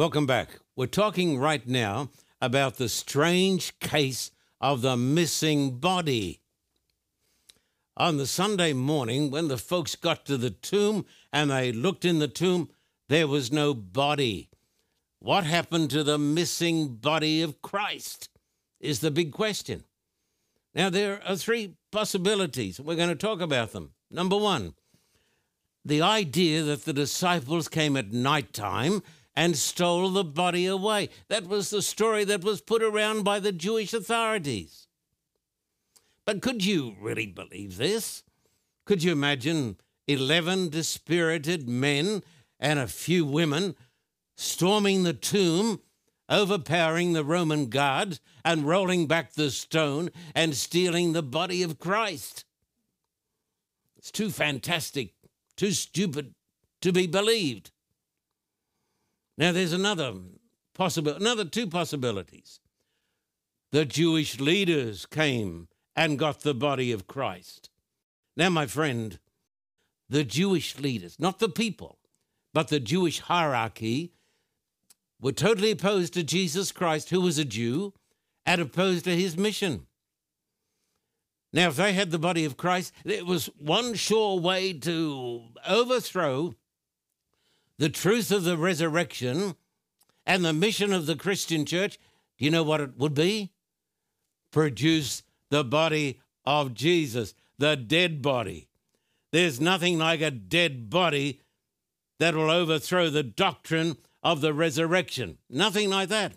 Welcome back. We're talking right now about the strange case of the missing body. On the Sunday morning, when the folks got to the tomb and they looked in the tomb, there was no body. What happened to the missing body of Christ is the big question. Now, there are three possibilities. We're going to talk about them. Number one, the idea that the disciples came at nighttime and stole the body away. That was the story that was put around by the Jewish authorities. But could you really believe this? Could you imagine 11 dispirited men and a few women storming the tomb, overpowering the Roman guards and rolling back the stone and stealing the body of Christ? It's too fantastic, too stupid to be believed. Now, there's another two possibilities. The Jewish leaders came and got the body of Christ. Now, my friend, the Jewish leaders, not the people, but the Jewish hierarchy, were totally opposed to Jesus Christ, who was a Jew, and opposed to his mission. Now, if they had the body of Christ, it was one sure way to overthrow the truth of the resurrection and the mission of the Christian church. Do you know what it would be? Produce the body of Jesus, the dead body. There's nothing like a dead body that will overthrow the doctrine of the resurrection. Nothing like that.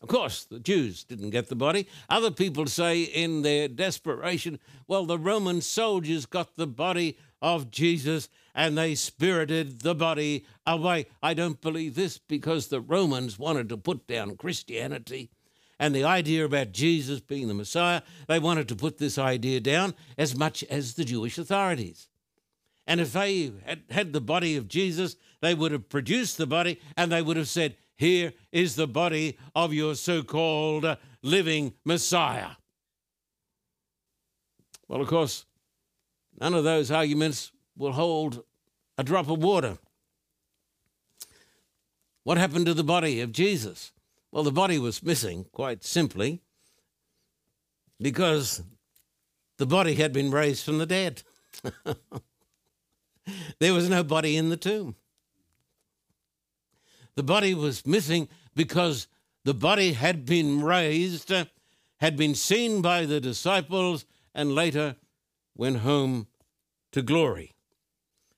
Of course, the Jews didn't get the body. Other people say in their desperation, well, the Roman soldiers got the body of Jesus and they spirited the body away. I don't believe this because the Romans wanted to put down Christianity and the idea about Jesus being the Messiah. They wanted to put this idea down as much as the Jewish authorities. And if they had the body of Jesus, they would have produced the body and they would have said, here is the body of your so-called living Messiah. Well, of course, none of those arguments will hold a drop of water. What happened to the body of Jesus? Well, the body was missing, quite simply, because the body had been raised from the dead. There was no body in the tomb. The body was missing because the body had been raised, had been seen by the disciples, and later went home to glory.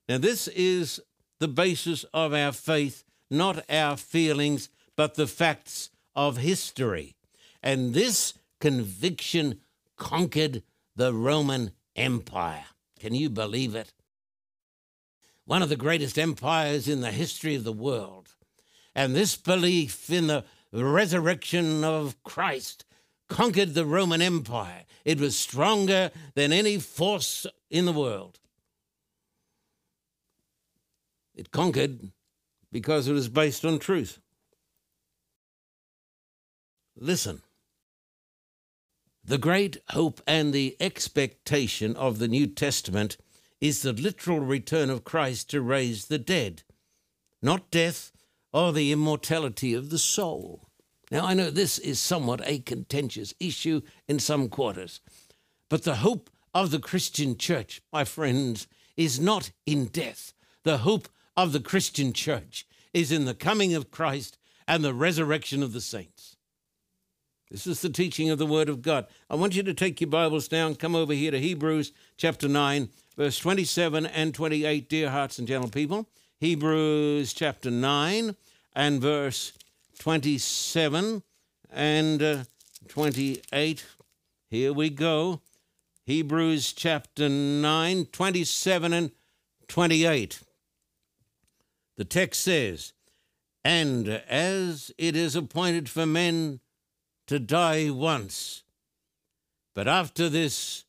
Now, this is the basis of our faith, not our feelings, but the facts of history. And this conviction conquered the Roman Empire. Can you believe it? One of the greatest empires in the history of the world. And this belief in the resurrection of Christ conquered the Roman Empire. It was stronger than any force in the world. It conquered because it was based on truth. Listen, the great hope and the expectation of the New Testament is the literal return of Christ to raise the dead, not death or the immortality of the soul. Now, I know this is somewhat a contentious issue in some quarters, but the hope of the Christian church, my friends, is not in death. The hope of the Christian church is in the coming of Christ and the resurrection of the saints. This is the teaching of the Word of God. I want you to take your Bibles now and come over here to Hebrews chapter 9, verse 27 and 28, dear hearts and gentle people. Hebrews chapter 9 and verse 27 and 28. Here we go. Hebrews chapter 9, 27 and 28. The text says, "And as it is appointed for men to die once, but after this,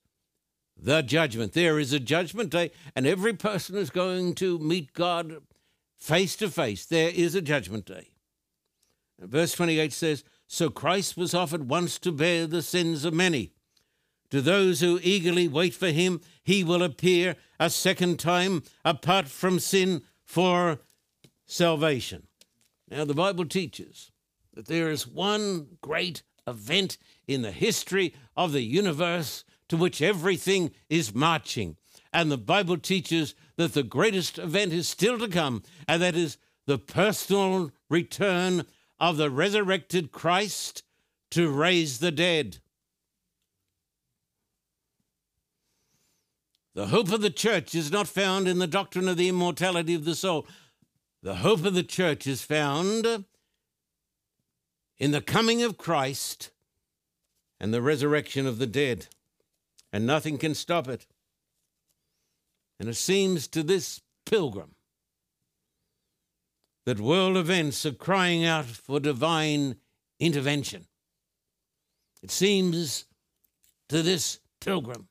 the judgment." There is a judgment day, and every person is going to meet God face to face. There is a judgment day. And verse 28 says, "So Christ was offered once to bear the sins of many. To those who eagerly wait for him, he will appear a second time apart from sin for salvation." Now, the Bible teaches that there is one great event in the history of the universe to which everything is marching. And the Bible teaches that the greatest event is still to come, and that is the personal return of the resurrected Christ to raise the dead. The hope of the church is not found in the doctrine of the immortality of the soul. The hope of the church is found in the coming of Christ and the resurrection of the dead, and nothing can stop it. And it seems to this pilgrim that world events are crying out for divine intervention. It seems to this pilgrim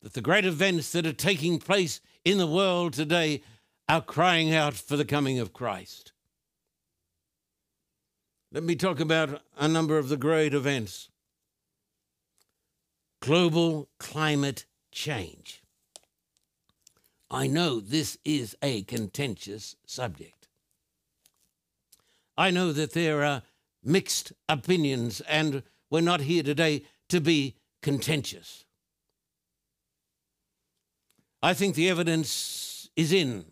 that the great events that are taking place in the world today are crying out for the coming of Christ. Let me talk about a number of the great events. Global climate change. I know this is a contentious subject. I know that there are mixed opinions, and we're not here today to be contentious. I think the evidence is in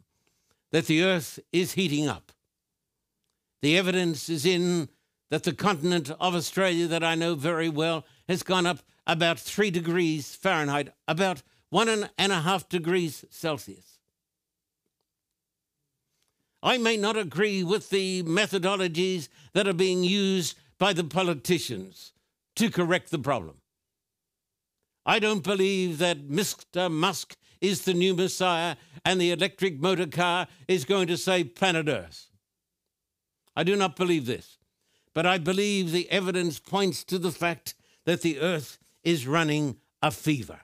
that the earth is heating up. The evidence is in that the continent of Australia, that I know very well, has gone up about 3 degrees Fahrenheit, about 1.5 degrees Celsius. I may not agree with the methodologies that are being used by the politicians to correct the problem. I don't believe that Mr. Musk is the new Messiah and the electric motor car is going to save planet Earth. I do not believe this, but I believe the evidence points to the fact that the Earth is running a fever.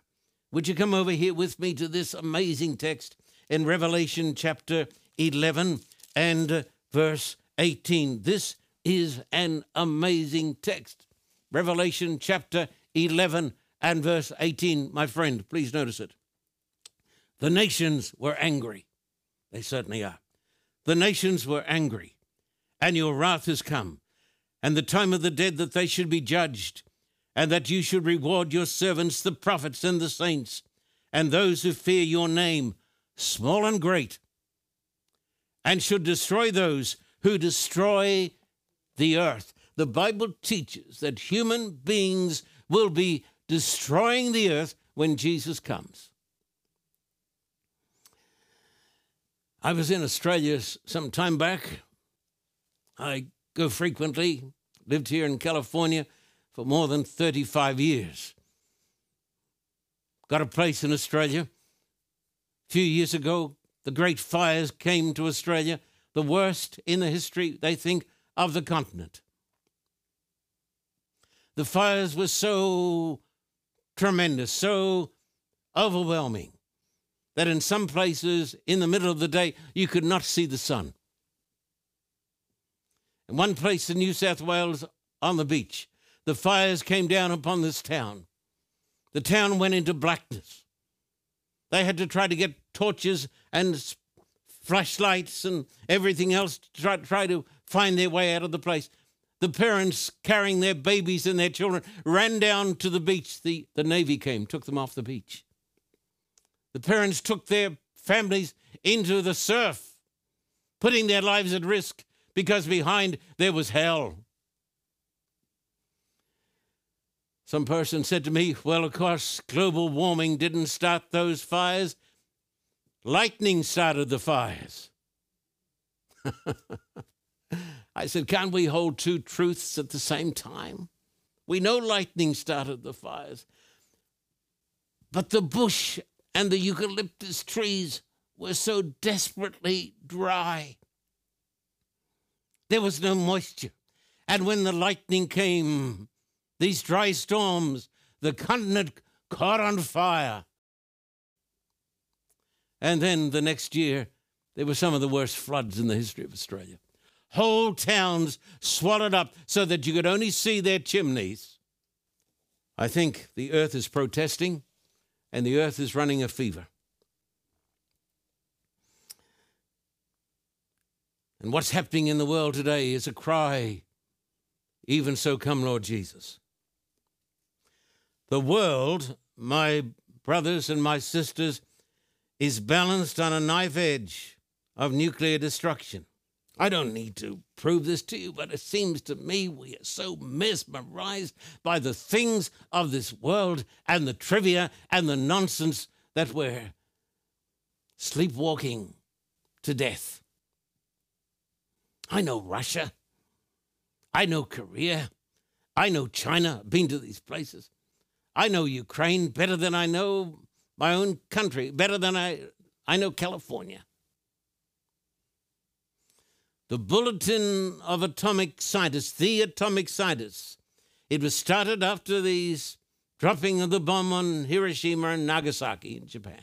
Would you come over here with me to this amazing text in Revelation chapter 11 and verse 18. This is an amazing text. Revelation chapter 11 and verse 18. My friend, please notice it. The nations were angry. They certainly are. The nations were angry, and your wrath has come, and the time of the dead that they should be judged, and that you should reward your servants, the prophets and the saints, and those who fear your name, small and great, and should destroy those who destroy the earth. The Bible teaches that human beings will be destroying the earth when Jesus comes. I was in Australia some time back. I go frequently, lived here in California for more than 35 years. Got a place in Australia. A few years ago, the great fires came to Australia, the worst in the history, they think, of the continent. The fires were so tremendous, so overwhelming, that in some places in the middle of the day you could not see the sun. In one place in New South Wales on the beach, the fires came down upon this town. The town went into blackness. They had to try to get torches and flashlights and everything else to try to find their way out of the place. The parents carrying their babies and their children ran down to the beach. The Navy came, took them off the beach. The parents took their families into the surf, putting their lives at risk because behind there was hell. Some person said to me, well, of course, global warming didn't start those fires. Lightning started the fires. I said, can't we hold two truths at the same time? We know lightning started the fires, but the bush and the eucalyptus trees were so desperately dry. There was no moisture. And when the lightning came, these dry storms, the continent caught on fire. And then the next year, there were some of the worst floods in the history of Australia. Whole towns swallowed up so that you could only see their chimneys. I think the earth is protesting, and the earth is running a fever. And what's happening in the world today is a cry, even so come Lord Jesus. The world, my brothers and my sisters, is balanced on a knife edge of nuclear destruction. I don't need to prove this to you, but it seems to me we are so mesmerized by the things of this world and the trivia and the nonsense that we're sleepwalking to death. I know Russia. I know Korea. I know China. I've been to these places. I know Ukraine better than I know my own country, better than I know California. The Bulletin of Atomic Scientists, the Atomic Scientists. It was started after the dropping of the bomb on Hiroshima and Nagasaki in Japan.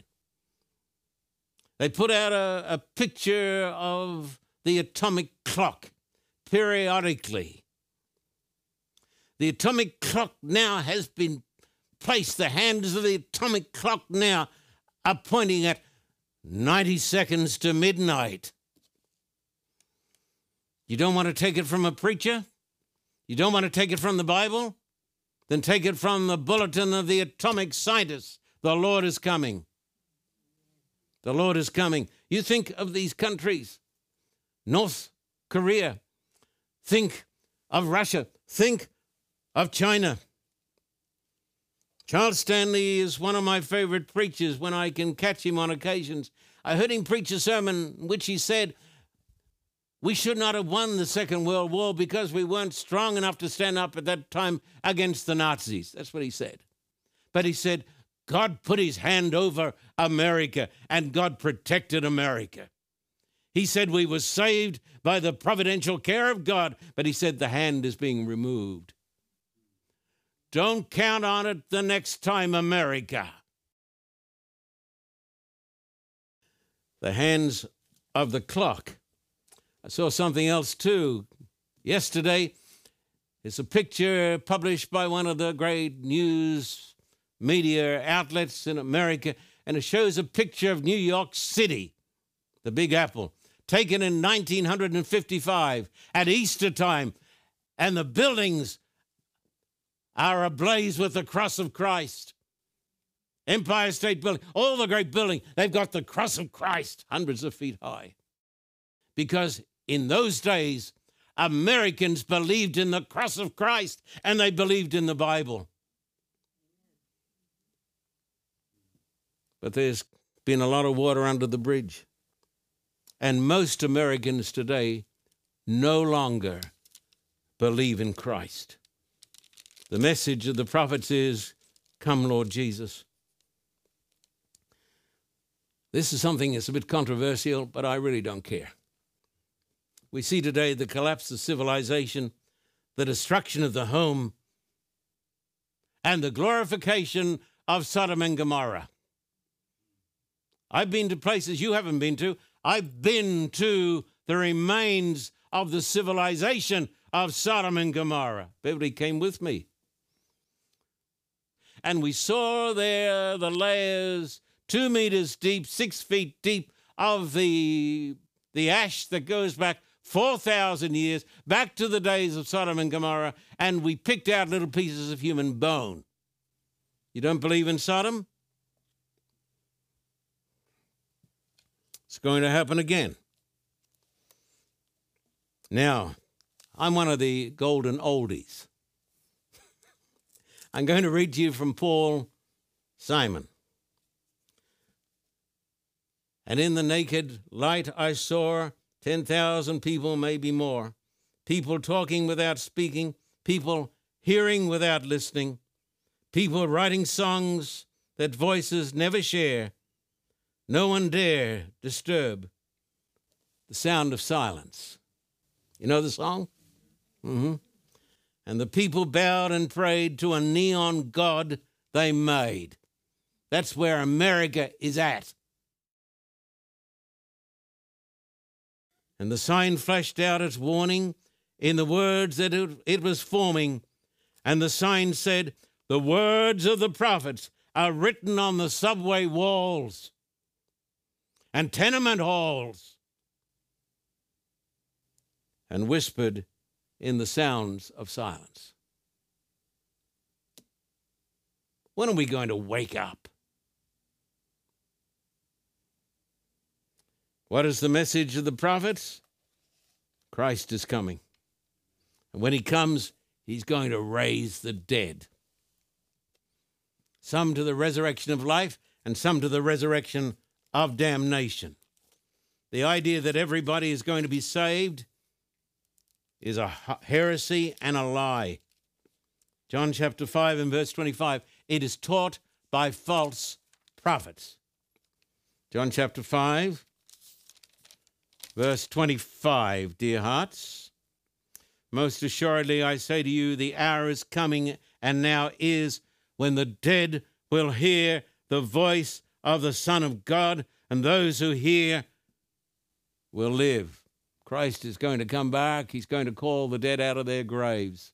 They put out a picture of the atomic clock periodically. The atomic clock now has been placed. The hands of the atomic clock now are pointing at 90 seconds to midnight. You don't want to take it from a preacher? You don't want to take it from the Bible? Then take it from the Bulletin of the Atomic Scientists. The Lord is coming. The Lord is coming. You think of these countries. North Korea. Think of Russia. Think of China. Charles Stanley is one of my favorite preachers when I can catch him on occasions. I heard him preach a sermon in which he said, we should not have won the Second World War because we weren't strong enough to stand up at that time against the Nazis. That's what he said. But he said, God put his hand over America and God protected America. He said we were saved by the providential care of God, but he said the hand is being removed. Don't count on it the next time, America. The hands of the clock. I saw something else too yesterday. It's a picture published by one of the great news media outlets in America, and it shows a picture of New York City, the Big Apple, taken in 1955 at Easter time, and the buildings are ablaze with the cross of Christ. Empire State Building, all the great buildings, they've got the cross of Christ hundreds of feet high. Because in those days, Americans believed in the cross of Christ and they believed in the Bible. But there's been a lot of water under the bridge. And most Americans today no longer believe in Christ. The message of the prophets is, come, Lord Jesus. This is something that's a bit controversial, but I really don't care. We see today the collapse of civilization, the destruction of the home, and the glorification of Sodom and Gomorrah. I've been to places you haven't been to. I've been to the remains of the civilization of Sodom and Gomorrah. Beverly came with me. And we saw there the layers 2 meters deep, 6 feet deep of the ash that goes back 4,000 years, back to the days of Sodom and Gomorrah, and we picked out little pieces of human bone. You don't believe in Sodom? It's going to happen again. Now, I'm one of the golden oldies. I'm going to read to you from Paul Simon. And in the naked light I saw 10,000 people, maybe more, people talking without speaking, people hearing without listening, people writing songs that voices never share. No one dare disturb the sound of silence. You know the song? Mm-hmm. And the people bowed and prayed to a neon god they made. That's where America is at. And the sign flashed out its warning in the words that it was forming. And the sign said, the words of the prophets are written on the subway walls and tenement halls and whispered in the sounds of silence. When are we going to wake up? What is the message of the prophets? Christ is coming. And when he comes, he's going to raise the dead. Some to the resurrection of life and some to the resurrection of damnation. The idea that everybody is going to be saved is a heresy and a lie. John chapter 5 and verse 25, it is taught by false prophets. John chapter 5, verse 25, dear hearts, most assuredly I say to you, the hour is coming and now is when the dead will hear the voice of the Son of God, and those who hear will live. Christ is going to come back. He's going to call the dead out of their graves.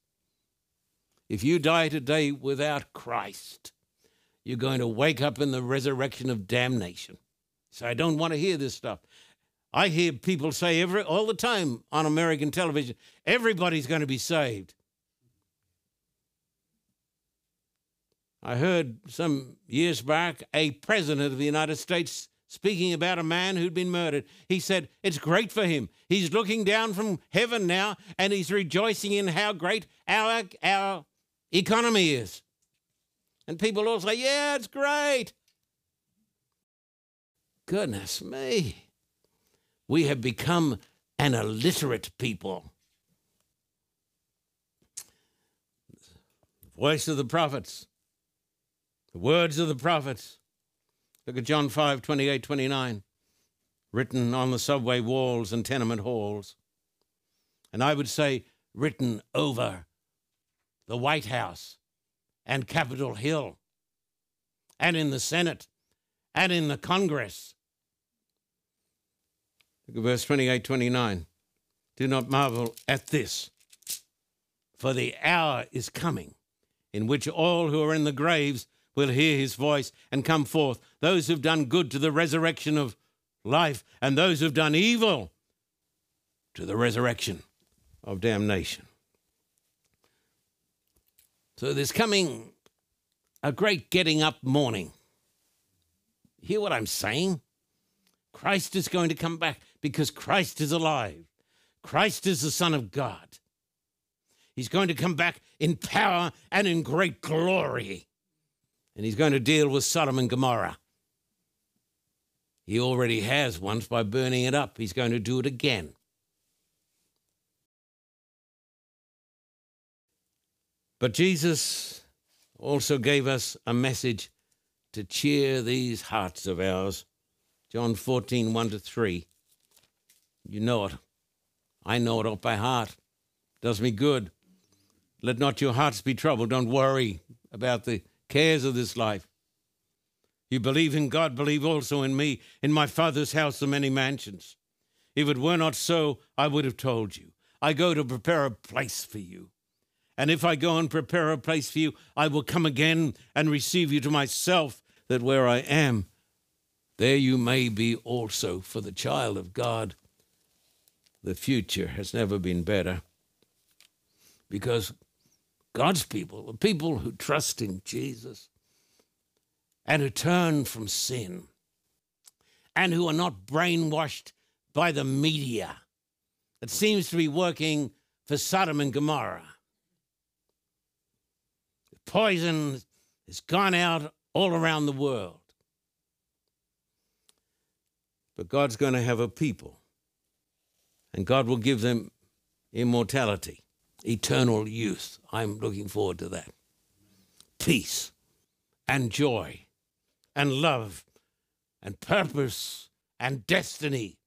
If you die today without Christ, you're going to wake up in the resurrection of damnation. So I don't want to hear this stuff. I hear people say all the time on American television, everybody's going to be saved. I heard some years back a president of the United States speaking about a man who'd been murdered. He said, it's great for him. He's looking down from heaven now and he's rejoicing in how great our economy is. And people all say, yeah, it's great. Goodness me. We have become an illiterate people. The voice of the prophets. The words of the prophets. Look at John 5, 28, 29, written on the subway walls and tenement halls. And I would say written over the White House and Capitol Hill and in the Senate and in the Congress. Look at verse 28, 29. Do not marvel at this, for the hour is coming in which all who are in the graves will hear his voice and come forth, those who've done good to the resurrection of life and those who've done evil to the resurrection of damnation. So there's coming a great getting up morning. Hear what I'm saying? Christ is going to come back because Christ is alive. Christ is the Son of God. He's going to come back in power and in great glory. And he's going to deal with Sodom and Gomorrah. He already has once by burning it up. He's going to do it again. But Jesus also gave us a message to cheer these hearts of ours. John 14, 1-3. You know it. I know it off by heart. Does me good. Let not your hearts be troubled. Don't worry about the cares of this life. You believe in God, believe also in me. In my Father's house are many mansions. If it were not so, I would have told you. I go to prepare a place for you. And if I go and prepare a place for you, I will come again and receive you to myself, that where I am, there you may be also. For the child of God, the future has never been better. Because God's people, the people who trust in Jesus and who turn from sin and who are not brainwashed by the media that seems to be working for Sodom and Gomorrah. The poison has gone out all around the world. But God's going to have a people, and God will give them immortality. Eternal youth. I'm looking forward to that. Peace and joy and love and purpose and destiny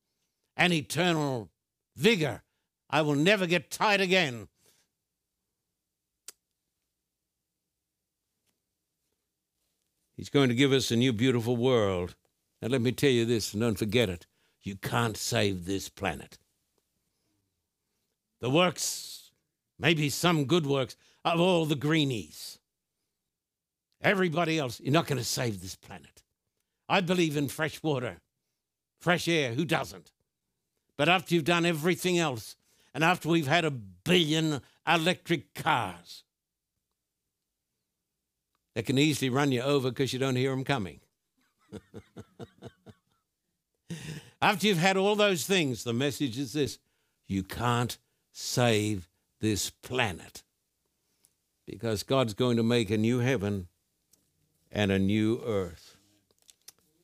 and eternal vigor. I will never get tired again. He's going to give us a new beautiful world. And let me tell you this, and don't forget it. You can't save this planet. The works, maybe some good works, of all the greenies. Everybody else, you're not going to save this planet. I believe in fresh water, fresh air. Who doesn't? But after you've done everything else and after we've had 1 billion electric cars that can easily run you over because you don't hear them coming. After you've had all those things, the message is this: you can't save this planet, because God's going to make a new heaven and a new earth.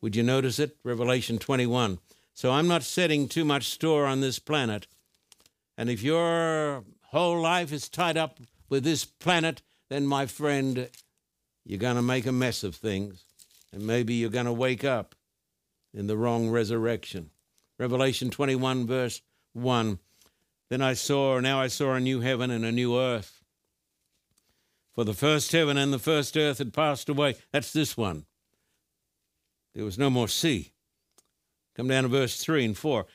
Would you notice it? Revelation 21. So I'm not setting too much store on this planet. And if your whole life is tied up with this planet, then, my friend, you're going to make a mess of things. And maybe you're going to wake up in the wrong resurrection. Revelation 21, verse 1. Now I saw a new heaven and a new earth. For the first heaven and the first earth had passed away. That's this one. There was no more sea. Come down to verse 3 and 4.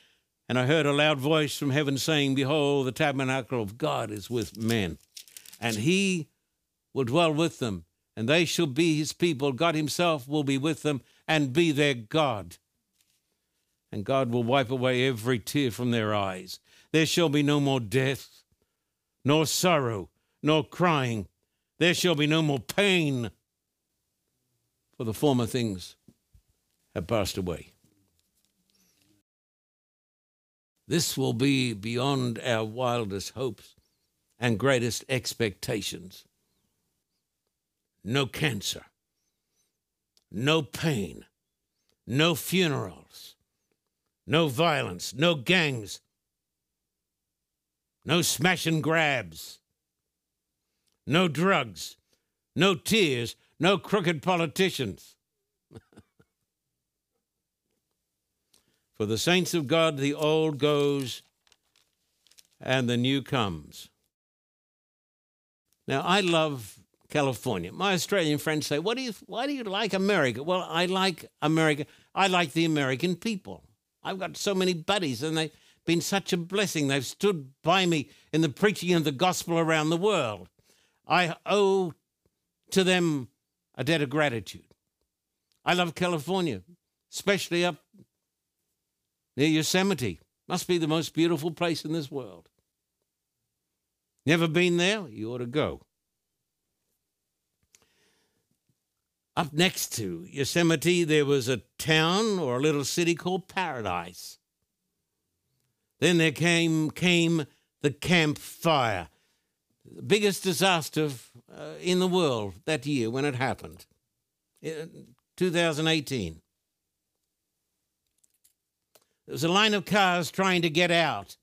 And I heard a loud voice from heaven saying, Behold, the tabernacle of God is with men, and he will dwell with them, and they shall be his people. God himself will be with them and be their God. And God will wipe away every tear from their eyes. There shall be no more death, nor sorrow, nor crying. There shall be no more pain, for the former things have passed away. This will be beyond our wildest hopes and greatest expectations. No cancer, no pain, no funerals, no violence, no gangs, no smash and grabs, no drugs, no tears, no crooked politicians. For the saints of God, the old goes and the new comes. Now, I love California. My Australian friends say, why do you like America? Well, I like America. I like the American people. I've got so many buddies, and they've been such a blessing. They've stood by me in the preaching of the gospel around the world. I owe to them a debt of gratitude. I love California, especially up near Yosemite. Must be the most beautiful place in this world. Never been there? You ought to go. Up next to Yosemite, there was a town or a little city called Paradise. Then there came the Camp Fire, the biggest disaster in the world that year when it happened, 2018. There was a line of cars trying to get out.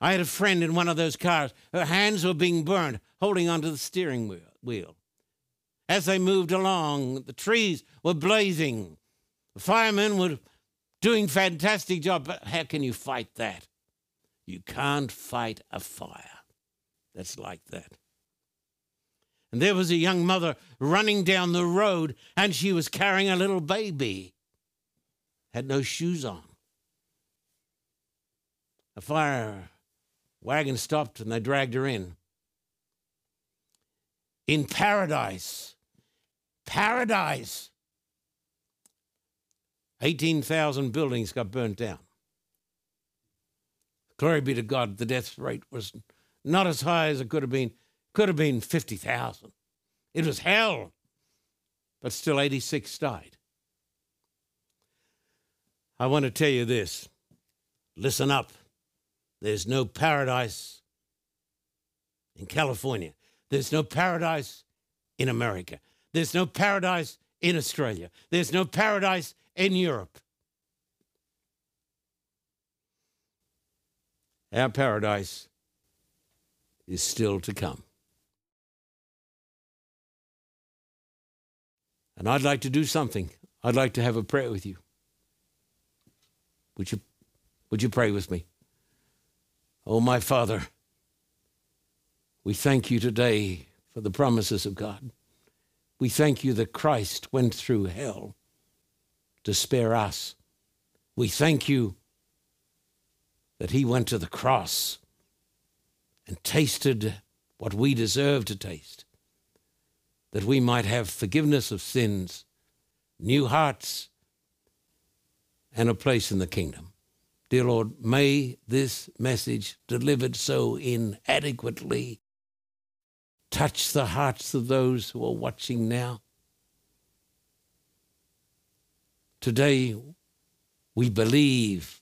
I had a friend in one of those cars. Her hands were being burned, holding onto the steering wheel. As they moved along, the trees were blazing. The firemen were doing a fantastic job, but how can you fight that? You can't fight a fire that's like that. And there was a young mother running down the road, and she was carrying a little baby. Had no shoes on. A fire wagon stopped, and they dragged her in. In Paradise, 18,000 buildings got burnt down. Glory be to God, the death rate was not as high as it could have been. Could have been 50,000. It was hell, but still 86 died. I want to tell you this. Listen up. There's no paradise in California. There's no paradise in America. There's no paradise in Australia. There's no paradise in Europe. Our paradise is still to come. And I'd like to do something. I'd like to have a prayer with you. Would you pray with me? Oh, my Father, we thank you today for the promises of God. We thank you that Christ went through hell to spare us. We thank you that he went to the cross and tasted what we deserve to taste, that we might have forgiveness of sins, new hearts, and a place in the kingdom. Dear Lord, may this message, delivered so inadequately, touch the hearts of those who are watching now. Today, we believe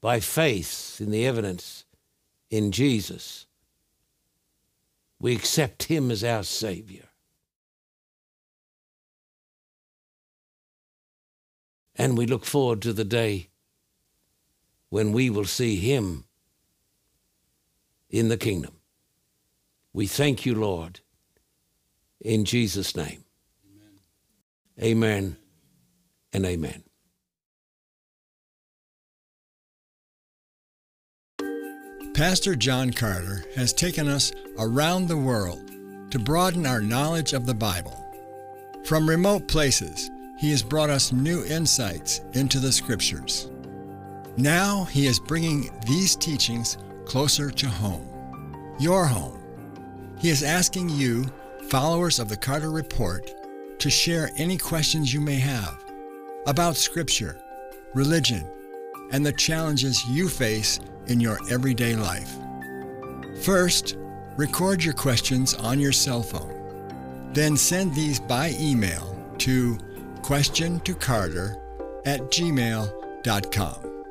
by faith in the evidence in Jesus. We accept him as our Savior. And we look forward to the day when we will see him in the kingdom. We thank you, Lord, in Jesus' name. Amen and amen. Pastor John Carter has taken us around the world to broaden our knowledge of the Bible. From remote places, he has brought us new insights into the Scriptures. Now he is bringing these teachings closer to home, your home. He is asking you, followers of the Carter Report, to share any questions you may have about Scripture, religion, and the challenges you face in your everyday life. First, record your questions on your cell phone. Then send these by email to questiontocarter@gmail.com.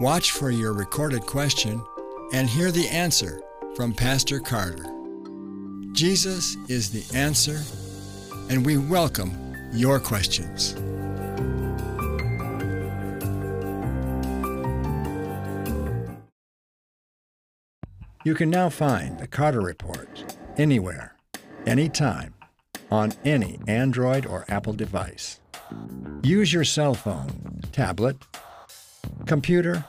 Watch for your recorded question and hear the answer from Pastor Carter. Jesus is the answer, and we welcome your questions. You can now find the Carter Report anywhere, anytime, on any Android or Apple device. Use your cell phone, tablet, computer,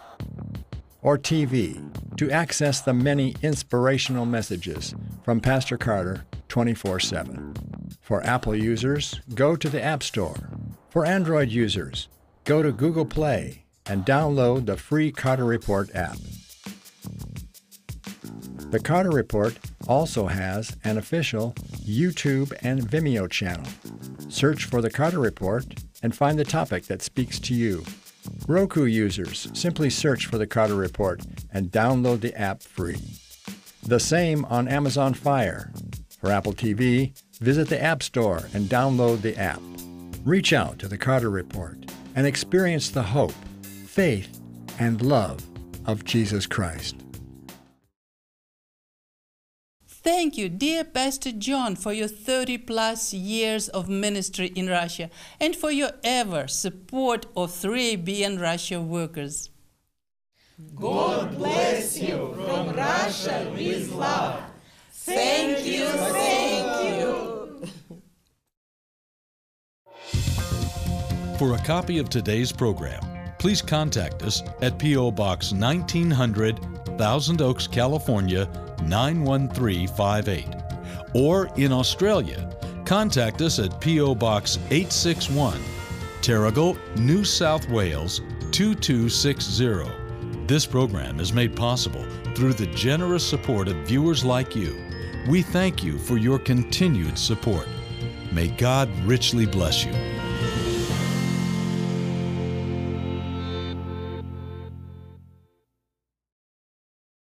or TV to access the many inspirational messages from Pastor Carter 24/7. For Apple users, go to the App Store. For Android users, go to Google Play and download the free Carter Report app. The Carter Report also has an official YouTube and Vimeo channel. Search for the Carter Report and find the topic that speaks to you. Roku users, simply search for the Carter Report and download the app free. The same on Amazon Fire. For Apple TV, visit the App Store and download the app. Reach out to the Carter Report and experience the hope, faith, and love of Jesus Christ. Thank you, dear Pastor John, for your 30-plus years of ministry in Russia and for your ever support of 3ABN Russia workers. God bless you from Russia with love. Thank you, thank you. For a copy of today's program, please contact us at P.O. Box 1900, Thousand Oaks, California, 91358, or in Australia, contact us at P.O. Box 861, Terrigal, New South Wales 2260. This program is made possible through the generous support of viewers like you. We thank you for your continued support. May God richly bless you.